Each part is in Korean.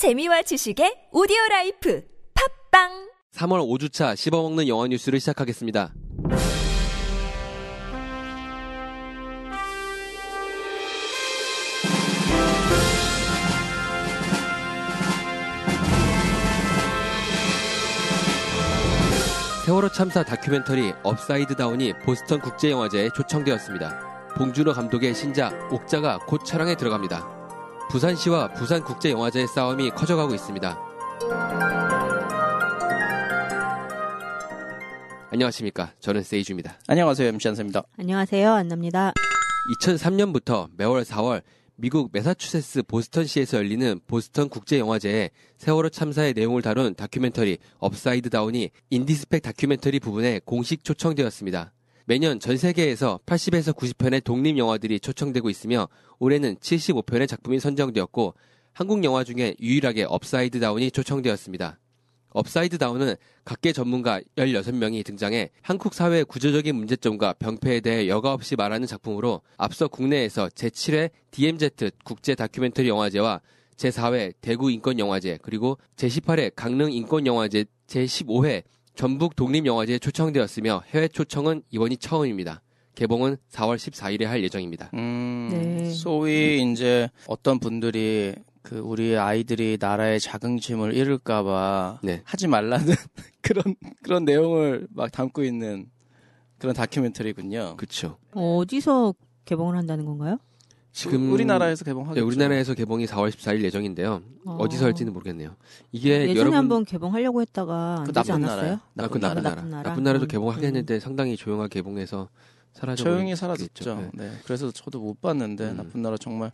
재미와 지식의 오디오라이프 팝빵 3월 5주차 씹어먹는 영화 뉴스를 시작하겠습니다. 세월호 참사 다큐멘터리 업사이드 다운이 보스턴 국제영화제에 초청되었습니다. 봉준호 감독의 신작 옥자가 곧 촬영에 들어갑니다. 부산시와 부산국제영화제의 싸움이 커져가고 있습니다. 안녕하십니까. 저는 세이주입니다. 안녕하세요. MC 한세입니다. 안녕하세요. 안나입니다. 2003년부터 매월 4월 미국 매사추세츠 보스턴시에서 열리는 보스턴 국제영화제에 세월호 참사의 내용을 다룬 다큐멘터리 업사이드 다운이 인디스펙 다큐멘터리 부분에 공식 초청되었습니다. 매년 전 세계에서 80에서 90편의 독립영화들이 초청되고 있으며 올해는 75편의 작품이 선정되었고 한국 영화 중에 유일하게 업사이드 다운이 초청되었습니다. 업사이드 다운은 각계 전문가 16명이 등장해 한국 사회의 구조적인 문제점과 병폐에 대해 여과없이 말하는 작품으로 앞서 국내에서 제7회 DMZ 국제 다큐멘터리 영화제와 제4회 대구 인권영화제 그리고 제18회 강릉 인권영화제 제15회 전북 독립영화제에 초청되었으며 해외 초청은 이번이 처음입니다. 개봉은 4월 14일에 할 예정입니다. 네. 소위 이제 어떤 분들이 그 우리 아이들이 나라의 자긍심을 잃을까봐 네. 하지 말라는 그런 내용을 막 담고 있는 그런 다큐멘터리군요. 그렇죠. 어디서 개봉을 한다는 건가요? 지금 우리나라에서 개봉하겠죠. 네, 우리나라에서 개봉이 4월 14일 예정인데요. 어디서 할지는 모르겠네요. 이게 예전에 여러분... 한번 개봉하려고 했다가 안 되지 않았어요? 나쁜 나라. 나쁜 나라도 개봉하겠는데 상당히 조용하게 개봉해서 사라져. 조용히 사라졌죠. 네. 네. 그래서 저도 못 봤는데 나쁜 나라 정말.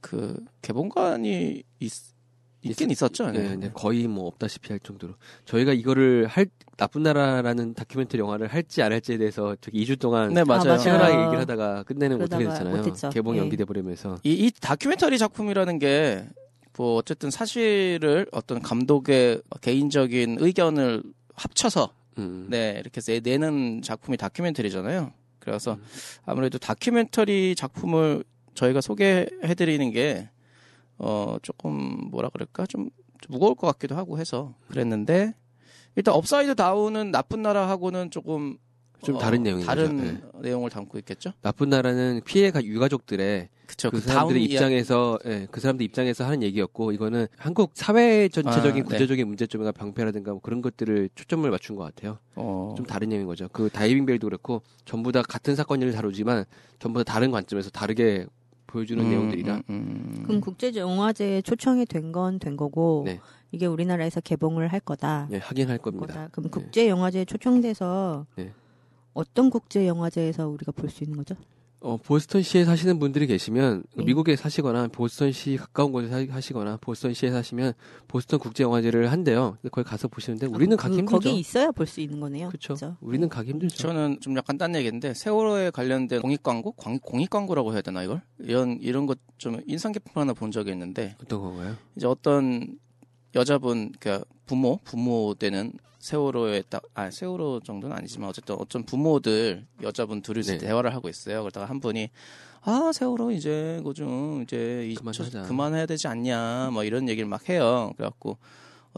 그 개봉관이 있긴 있었죠. 네, 네, 거의 뭐 없다시피 할 정도로 저희가 이거를 할 나쁜 나라라는 다큐멘터리 영화를 할지 안 할지에 대해서 저기 2주 동안 네, 맞아요. 치열하게 얘기를 하다가 끝내는 못하게 됐잖아요. 개봉 연기돼 버리면서 이 다큐멘터리 작품이라는 게 뭐 어쨌든 사실을 어떤 감독의 개인적인 의견을 합쳐서 네 이렇게 내는 작품이 다큐멘터리잖아요. 그래서 아무래도 다큐멘터리 작품을 저희가 소개해드리는 게 조금 뭐라 그럴까 좀 무거울 것 같기도 하고 해서 그랬는데 일단 업사이드 다운은 나쁜 나라하고는 조금 좀 다른 내용이죠. 다른 네. 내용을 담고 있겠죠. 나쁜 나라는 피해가 유가족들의 그쵸, 그 사람들의 입장에서 예, 그 사람들 입장에서 하는 얘기였고 이거는 한국 사회 전체적인 구조적인 네. 문제점이나 병폐라든가 뭐 그런 것들을 초점을 맞춘 것 같아요. 좀 다른 내용인 거죠. 그 다이빙 벨도 그렇고 전부 다 같은 사건을 다루지만 전부 다 다른 관점에서 다르게 보여주는 내용들이라. 그럼 국제영화제에 초청이 된 건 된 거고 네. 이게 우리나라에서 개봉을 할 거다. 네, 하긴 할 겁니다. 그럼 국제영화제에 초청돼서 네. 어떤 국제영화제에서 우리가 볼 수 있는 거죠? 보스턴시에 사시는 분들이 계시면 네. 미국에 사시거나 보스턴시 가까운 곳에 사시거나 보스턴시에 사시면 보스턴 국제영화제를 한대요. 근데 거기 가서 보시는데 우리는 가기 힘들죠. 거기 있어야 볼 수 있는 거네요. 그렇죠. 우리는 가기 힘들죠. 저는 좀 약간 딴 얘기인데 세월호에 관련된 공익광고? 공익광고라고 해야 되나 이걸? 이런 것 좀 인상 깊은 거 하나 본 적이 있는데 어떤 건가요? 이제 어떤 여자분 그러니까 부모 되는 세월호에 딱 세월호 정도는 아니지만 어쨌든 어쩐 부모들 여자분 둘이서 네. 대화를 하고 있어요. 그러다가 한 분이 세월호 이제 그거 좀 이제 그만해야 되지 않냐 뭐 이런 얘기를 막 해요. 그래갖고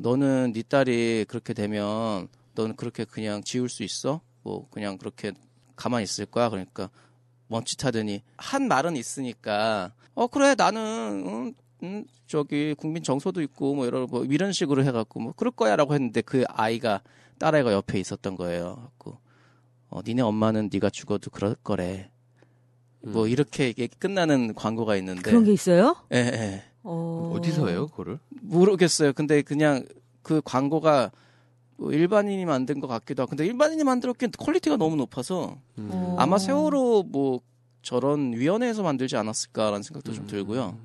너는 네 딸이 그렇게 되면 너는 그렇게 그냥 지울 수 있어? 뭐 그냥 그렇게 가만히 있을 거야? 그러니까 멈칫하더니 한 말은 있으니까 그래 나는 저기 국민 정서도 있고 뭐 여러 뭐 이런 식으로 해갖고 뭐 그럴 거야라고 했는데 그 딸아이가 옆에 있었던 거예요. 갖고 니네 엄마는 네가 죽어도 그럴 거래. 뭐 이렇게 이게 끝나는 광고가 있는데 그런 게 있어요? 예. 어디서예요, 그거를? 모르겠어요. 근데 그냥 그 광고가 뭐 일반인이 만든 것 같기도 하고 근데 일반인이 만들었기엔 퀄리티가 너무 높아서 아마 세월호 뭐 저런 위원회에서 만들지 않았을까라는 생각도 좀 들고요.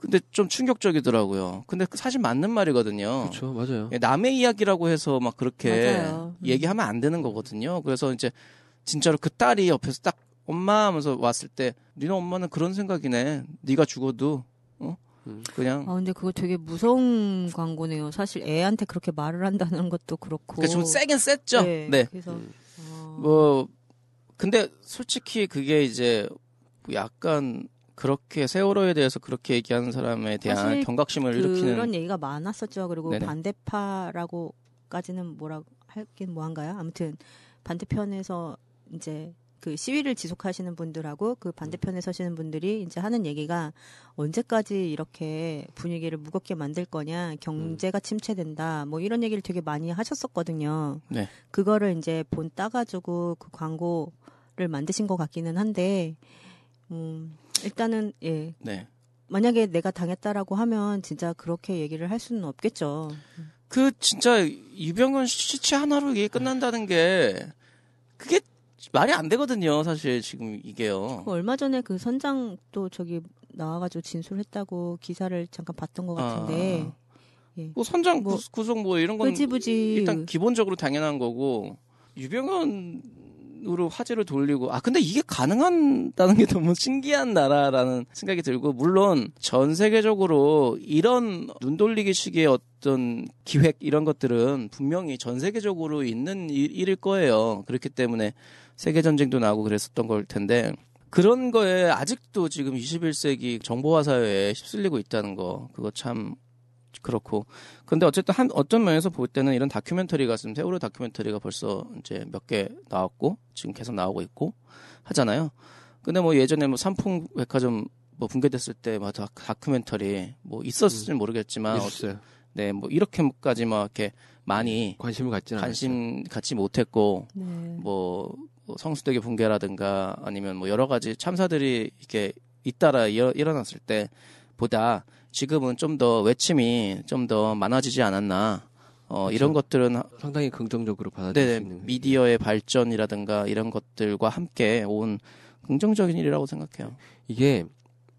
근데 좀 충격적이더라고요. 근데 사실 맞는 말이거든요. 그렇죠, 맞아요. 남의 이야기라고 해서 막 그렇게 맞아요. 얘기하면 안 되는 거거든요. 그래서 이제 진짜로 그 딸이 옆에서 딱 엄마 하면서 왔을 때 니네 엄마는 그런 생각이네. 네가 죽어도 그냥. 근데 그거 되게 무서운 광고네요. 사실 애한테 그렇게 말을 한다는 것도 그렇고. 그러니까 좀 세긴 셌죠. 네. 그래서 근데 솔직히 그게 이제 약간 그렇게 세월호에 대해서 그렇게 얘기하는 사람에 대한 경각심을 일으키는 그런 얘기가 많았었죠. 그리고 네네. 반대파라고까지는 뭐라 하긴 뭐한가요? 아무튼 반대편에서 이제 그 시위를 지속하시는 분들하고 그 반대편에 서시는 분들이 이제 하는 얘기가 언제까지 이렇게 분위기를 무겁게 만들 거냐, 경제가 침체된다, 뭐 이런 얘기를 되게 많이 하셨었거든요. 네. 그거를 이제 본 따가지고 그 광고를 만드신 것 같기는 한데, 일단은, 예. 네. 만약에 내가 당했다라고 하면 진짜 그렇게 얘기를 할 수는 없겠죠. 그 진짜 이병헌 시체 하나로 이게 끝난다는 게 그게 말이 안 되거든요, 사실 지금 이게요. 얼마 전에 그 선장 또 저기 나와가지고 진술했다고 기사를 잠깐 봤던 것 같은데. 예. 뭐 선장 뭐 구속 뭐 이런 건 흐지부지. 일단 기본적으로 당연한 거고 유병헌으로 화제를 돌리고. 아 근데 이게 가능한다는 게 너무 신기한 나라라는 생각이 들고, 물론 전 세계적으로 이런 눈 돌리기 식의 어떤 기획 이런 것들은 분명히 전 세계적으로 있는 일일 거예요. 그렇기 때문에. 세계전쟁도 나고 그랬었던 걸 텐데, 그런 거에 아직도 지금 21세기 정보화 사회에 휩쓸리고 있다는 거, 그거 참 그렇고. 근데 어쨌든 어떤 면에서 볼 때는 이런 다큐멘터리가, 지금 세월호 다큐멘터리가 벌써 이제 몇 개 나왔고, 지금 계속 나오고 있고 하잖아요. 근데 뭐 예전에 뭐 삼풍백화점 뭐 붕괴됐을 때 막 다큐멘터리 뭐 있었을지 모르겠지만, 네, 뭐 이렇게까지 막 이렇게 많이 관심을 갖지는 관심 갖지 못했고, 네. 뭐 성수대교 붕괴라든가 아니면 뭐 여러 가지 참사들이 이렇게 잇따라 일어났을 때보다 지금은 좀 더 외침이 좀 더 많아지지 않았나. 그렇죠. 이런 것들은 상당히 긍정적으로 받아들일 수 있는 미디어의 발전이라든가 이런 것들과 함께 온 긍정적인 일이라고 생각해요. 이게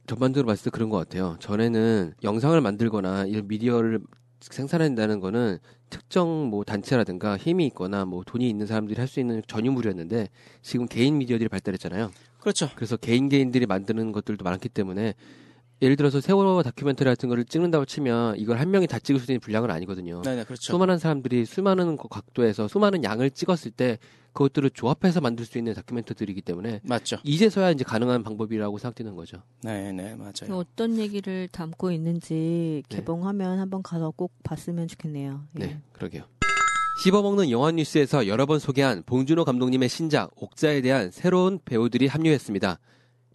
전반적으로 봤을 때 그런 것 같아요. 전에는 영상을 만들거나 이런 미디어를 생산한다는 거는 특정 뭐 단체라든가 힘이 있거나 뭐 돈이 있는 사람들이 할 수 있는 전유물이었는데, 지금 개인 미디어들이 발달했잖아요. 그렇죠. 그래서 개인들이 만드는 것들도 많기 때문에, 예를 들어서 세월호 다큐멘터리 같은 거를 찍는다고 치면 이걸 한 명이 다 찍을 수 있는 분량은 아니거든요. 네네, 그렇죠. 수많은 사람들이 수많은 각도에서 수많은 양을 찍었을 때 그것들을 조합해서 만들 수 있는 다큐멘터리이기 때문에, 맞죠. 이제서야 이제 가능한 방법이라고 생각되는 거죠. 네, 네, 맞아요. 어떤 얘기를 담고 있는지 개봉하면 네. 한번 가서 꼭 봤으면 좋겠네요. 예. 네, 그러게요. 씹어먹는 영화 뉴스에서 여러 번 소개한 봉준호 감독님의 신작 옥자에 대한 새로운 배우들이 합류했습니다.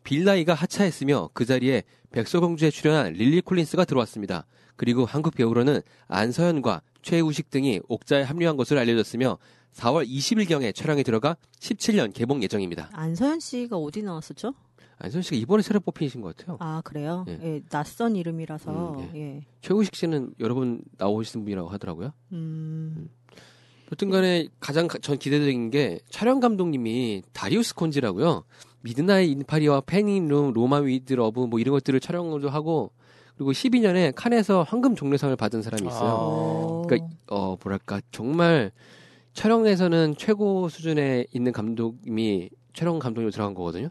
빌라이가 하차했으며 그 자리에 백설공주에 출연한 릴리 콜린스가 들어왔습니다. 그리고 한국 배우로는 안서현과 최우식 등이 옥자에 합류한 것으로 알려졌으며 4월 20일경에 촬영에 들어가 17년 개봉 예정입니다. 안서현 씨가 어디 나왔었죠? 안서현 씨가 이번에 새로 뽑히신 것 같아요. 아 그래요? 예. 예, 낯선 이름이라서. 예. 예. 최우식 씨는 여러 번 나오신 분이라고 하더라고요. 여튼간에 가장 전 기대적인 게 촬영 감독님이 다리우스 콘지라고요. 미드나잇 인 파리와 팬인룸, 로마 위드 러브 뭐 이런 것들을 촬영도 하고, 그리고 12년에 칸에서 황금 종려상을 받은 사람이 있어요. 아~ 그러니까 뭐랄까 정말 촬영에서는 최고 수준에 있는 감독님이 촬영 감독으로 들어간 거거든요.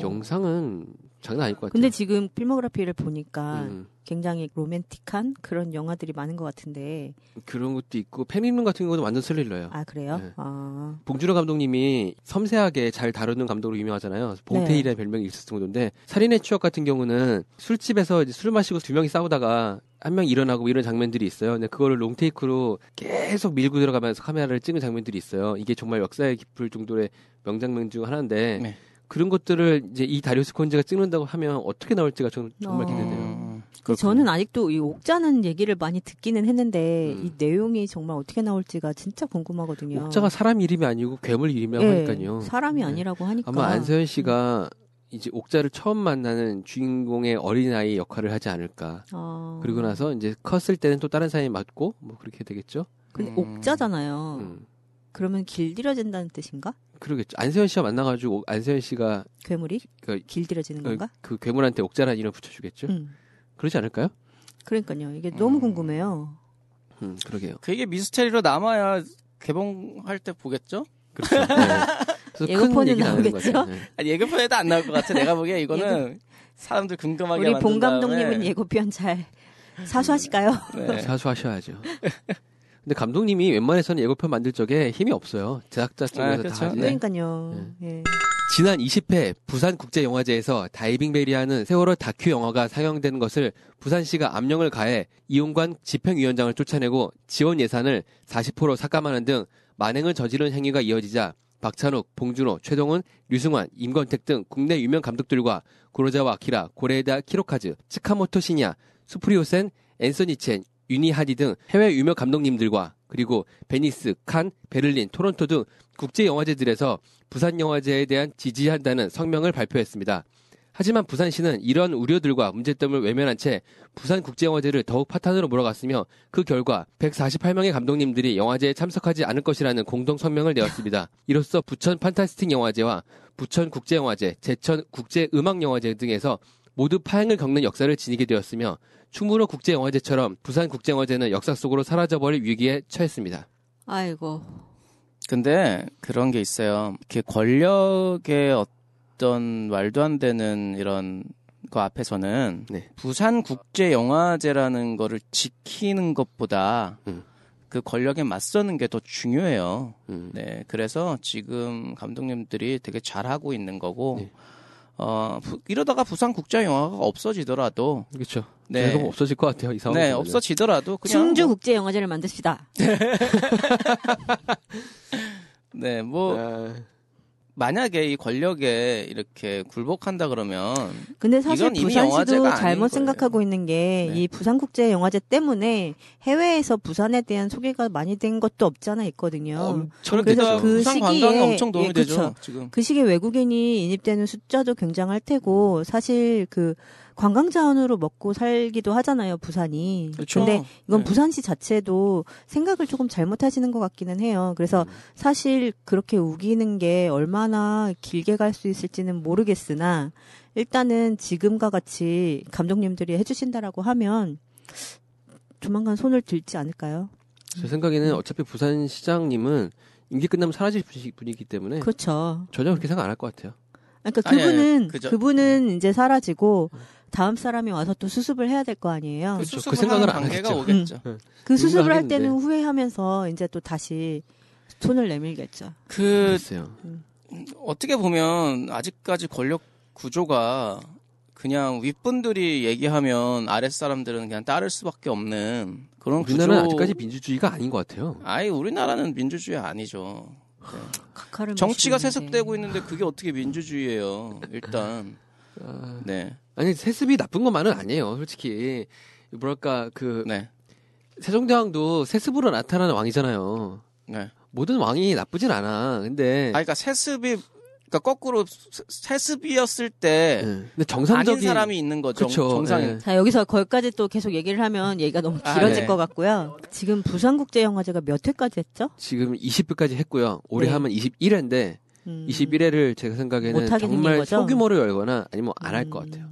영상은 장난 아닐 것 같아요. 근데 지금 필모그래피를 보니까 굉장히 로맨틱한 그런 영화들이 많은 것 같은데, 그런 것도 있고 페미님 같은 경우도 완전 스릴러예요. 아 그래요? 네. 아. 봉준호 감독님이 섬세하게 잘 다루는 감독으로 유명하잖아요. 봉태일이라는 네. 별명이 있을 정도인데, 살인의 추억 같은 경우는 술집에서 이제 술 마시고 두 명이 싸우다가 한 명이 일어나고 이런 장면들이 있어요. 근데 그거를 롱테이크로 계속 밀고 들어가면서 카메라를 찍은 장면들이 있어요. 이게 정말 역사에 깊을 정도의 명장면 중 하나인데 네. 그런 것들을 이제 이 다리우스 콘지가 찍는다고 하면 어떻게 나올지가 정말 기대돼요. 저는 아직도 이 옥자는 얘기를 많이 듣기는 했는데 이 내용이 정말 어떻게 나올지가 진짜 궁금하거든요. 옥자가 사람 이름이 아니고 괴물 이름이라고 네, 하니까요. 사람이 네. 아니라고 하니까. 아마 안서현 씨가 이제 옥자를 처음 만나는 주인공의 어린아이 역할을 하지 않을까. 그리고 나서 이제 컸을 때는 또 다른 사람이 맞고 뭐 그렇게 되겠죠. 근데 옥자잖아요. 그러면 길들여진다는 뜻인가? 그러겠죠. 안세현 씨와 만나가지고 안세현 씨가 괴물이 길들여지는 건가? 그 괴물한테 옥자라는 이름 붙여주겠죠. 그러지 않을까요? 그러니까요. 이게 너무 궁금해요. 그러게요. 그게 미스테리로 남아야 개봉할 때 보겠죠. 그렇죠. 네. 예고편이 나오겠죠. 네. 아니, 예고편에도 안 나올 것 같아. 내가 보기에 이거는 사람들 궁금하게 만든 다음에. 우리 봉 감독님은 예고편 잘 사수하실까요? 네. 사수하셔야죠. 근데 감독님이 웬만해서는 예고편 만들 적에 힘이 없어요. 제작자 쪽에서 다 하지. 그러니까요. 네. 예. 지난 20회 부산국제 영화제에서 다이빙 베리아는 세월호 다큐 영화가 상영된 것을 부산시가 압력을 가해 이용관 집행위원장을 쫓아내고 지원 예산을 40% 삭감하는 등 만행을 저지른 행위가 이어지자 박찬욱, 봉준호, 최동훈, 류승환, 임권택 등 국내 유명 감독들과 구로자와 아키라, 고레에다, 히로카즈, 치카모토 시냐, 수프리오센, 앤서니 첸, 유니 하디 등 해외 유명 감독님들과 그리고 베니스, 칸, 베를린, 토론토 등 국제영화제들에서 부산영화제에 대한 지지한다는 성명을 발표했습니다. 하지만 부산시는 이러한 우려들과 문제점을 외면한 채 부산국제영화제를 더욱 파탄으로 몰아갔으며 그 결과 148명의 감독님들이 영화제에 참석하지 않을 것이라는 공동성명을 내었습니다. 이로써 부천 판타스틱 영화제와 부천 국제영화제, 제천 국제음악영화제 등에서 모두 파행을 겪는 역사를 지니게 되었으며 충무로 국제영화제처럼 부산국제영화제는 역사 속으로 사라져버릴 위기에 처했습니다. 아이고. 근데 그런 게 있어요. 이렇게 권력의 어떤 말도 안 되는 이런 거 앞에서는 네. 부산국제영화제라는 거를 지키는 것보다 그 권력에 맞서는 게 더 중요해요. 네, 그래서 지금 감독님들이 되게 잘하고 있는 거고 네. 이러다가 부산국제영화가 없어지더라도. 그렇죠. 네. 계속 없어질 것 같아요, 이 상황. 네, 없어지더라도. 그냥 충주국제영화제를 만듭시다. 네, 뭐. 만약에 이 권력에 이렇게 굴복한다 그러면. 근데 사실 부산시도 잘못 생각하고 있는 게 이 부산국제영화제 때문에 해외에서 부산에 대한 소개가 많이 된 것도 없지 않아 있거든요. 그래서 그 시기에 엄청 도움이 되죠, 지금. 그 시기에 외국인이 인입되는 숫자도 굉장할 테고 사실 그 관광 자원으로 먹고 살기도 하잖아요, 부산이. 그렇죠. 근데 이건 부산시 자체도 생각을 조금 잘못하시는 것 같기는 해요. 그래서 사실 그렇게 우기는 게 얼마나 길게 갈 수 있을지는 모르겠으나 일단은 지금과 같이 감독님들이 해주신다라고 하면 조만간 손을 들지 않을까요? 제 생각에는 어차피 부산시장님은 임기 끝나면 사라질 분이기 때문에 그렇죠. 전혀 그렇게 생각 안 할 것 같아요. 그러니까 그분은 이제 사라지고 다음 사람이 와서 또 수습을 해야 될 거 아니에요. 그렇죠. 그 생각을 안 하겠죠. 오겠죠. 그 수습을 할 때는 후회하면서 이제 또 다시 손을 내밀겠죠. 어떻게 보면 아직까지 권력 구조가 그냥 윗분들이 얘기하면 아랫사람들은 그냥 따를 수밖에 없는 그런 구조. 우리나라는 아직까지 민주주의가 아닌 것 같아요. 아예 우리나라는 민주주의 아니죠. 네. 정치가 세습되고 있는데 그게 어떻게 민주주의예요? 일단 네 아니 세습이 나쁜 것만은 아니에요. 솔직히 뭐랄까 그 네. 세종대왕도 세습으로 나타나는 왕이잖아요. 네 모든 왕이 나쁘진 않아. 근데 아 그러니까 세습이 그러니까 거꾸로 세습이었을 때 근데 정상적인 아닌 사람이 있는 거죠. 그쵸, 정상인. 네. 자 여기서 거기까지 또 계속 얘기를 하면 얘기가 너무 길어질 것 같고요. 지금 부산국제영화제가 몇 회까지 했죠? 지금 20회까지 했고요. 올해 하면 21회인데 21회를 제가 생각에는 정말 소규모로 열거나 아니면 안 할 것 같아요.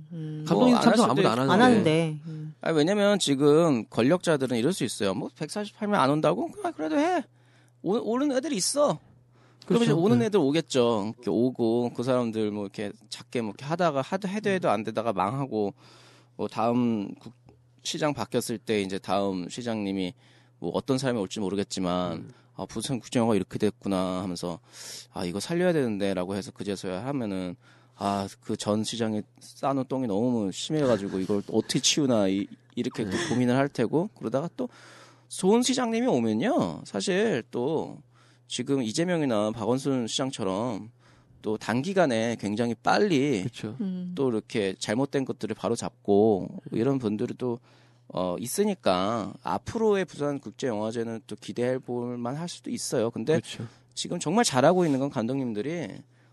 감독님 참석 아무도 안 하는데. 아니, 왜냐면 지금 권력자들은 이럴 수 있어요. 뭐 148명 안 온다고? 아, 그래도 해. 오는 애들이 있어. 그러면 이제 오는 애들 오겠죠. 이렇게 오고 그 사람들 뭐 이렇게 작게 뭐 이렇게 하다가 해도 안 되다가 망하고 뭐 다음 시장 바뀌었을 때 이제 다음 시장님이 뭐 어떤 사람이 올지 모르겠지만 아 부산 국제영화가 이렇게 됐구나 하면서 아 이거 살려야 되는데라고 해서 그제서야 하면은 아 그 전 시장에 싸놓은 똥이 너무 심해가지고 이걸 어떻게 치우나 이렇게 또 고민을 할 테고 그러다가 또 손 시장님이 오면요 사실 또 지금 이재명이나 박원순 시장처럼 또 단기간에 굉장히 빨리 그쵸. 또 이렇게 잘못된 것들을 바로 잡고 이런 분들이 또 있으니까 앞으로의 부산국제영화제는 또 기대해볼 만할 수도 있어요. 근데 그렇죠. 지금 정말 잘하고 있는 건 감독님들이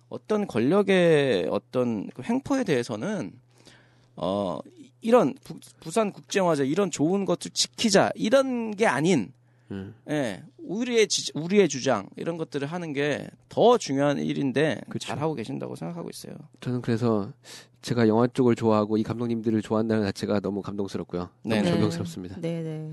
어떤 권력의 어떤 그 횡포에 대해서는 이런 부산국제영화제 이런 좋은 것을 지키자 이런 게 아닌 예, 우리의 주장 이런 것들을 하는 게 더 중요한 일인데 그렇죠. 잘하고 계신다고 생각하고 있어요. 저는 그래서 제가 영화 쪽을 좋아하고 이 감독님들을 좋아한다는 자체가 너무 감동스럽고요. 너무 존경스럽습니다. 네네.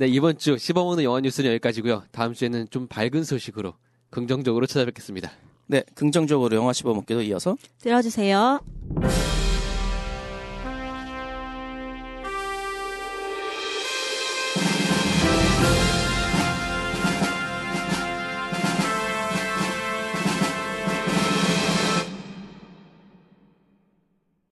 네, 이번 주 씹어먹는 영화 뉴스는 여기까지고요. 다음 주에는 좀 밝은 소식으로 긍정적으로 찾아뵙겠습니다. 네, 긍정적으로 영화 씹어먹기도 이어서 들어주세요.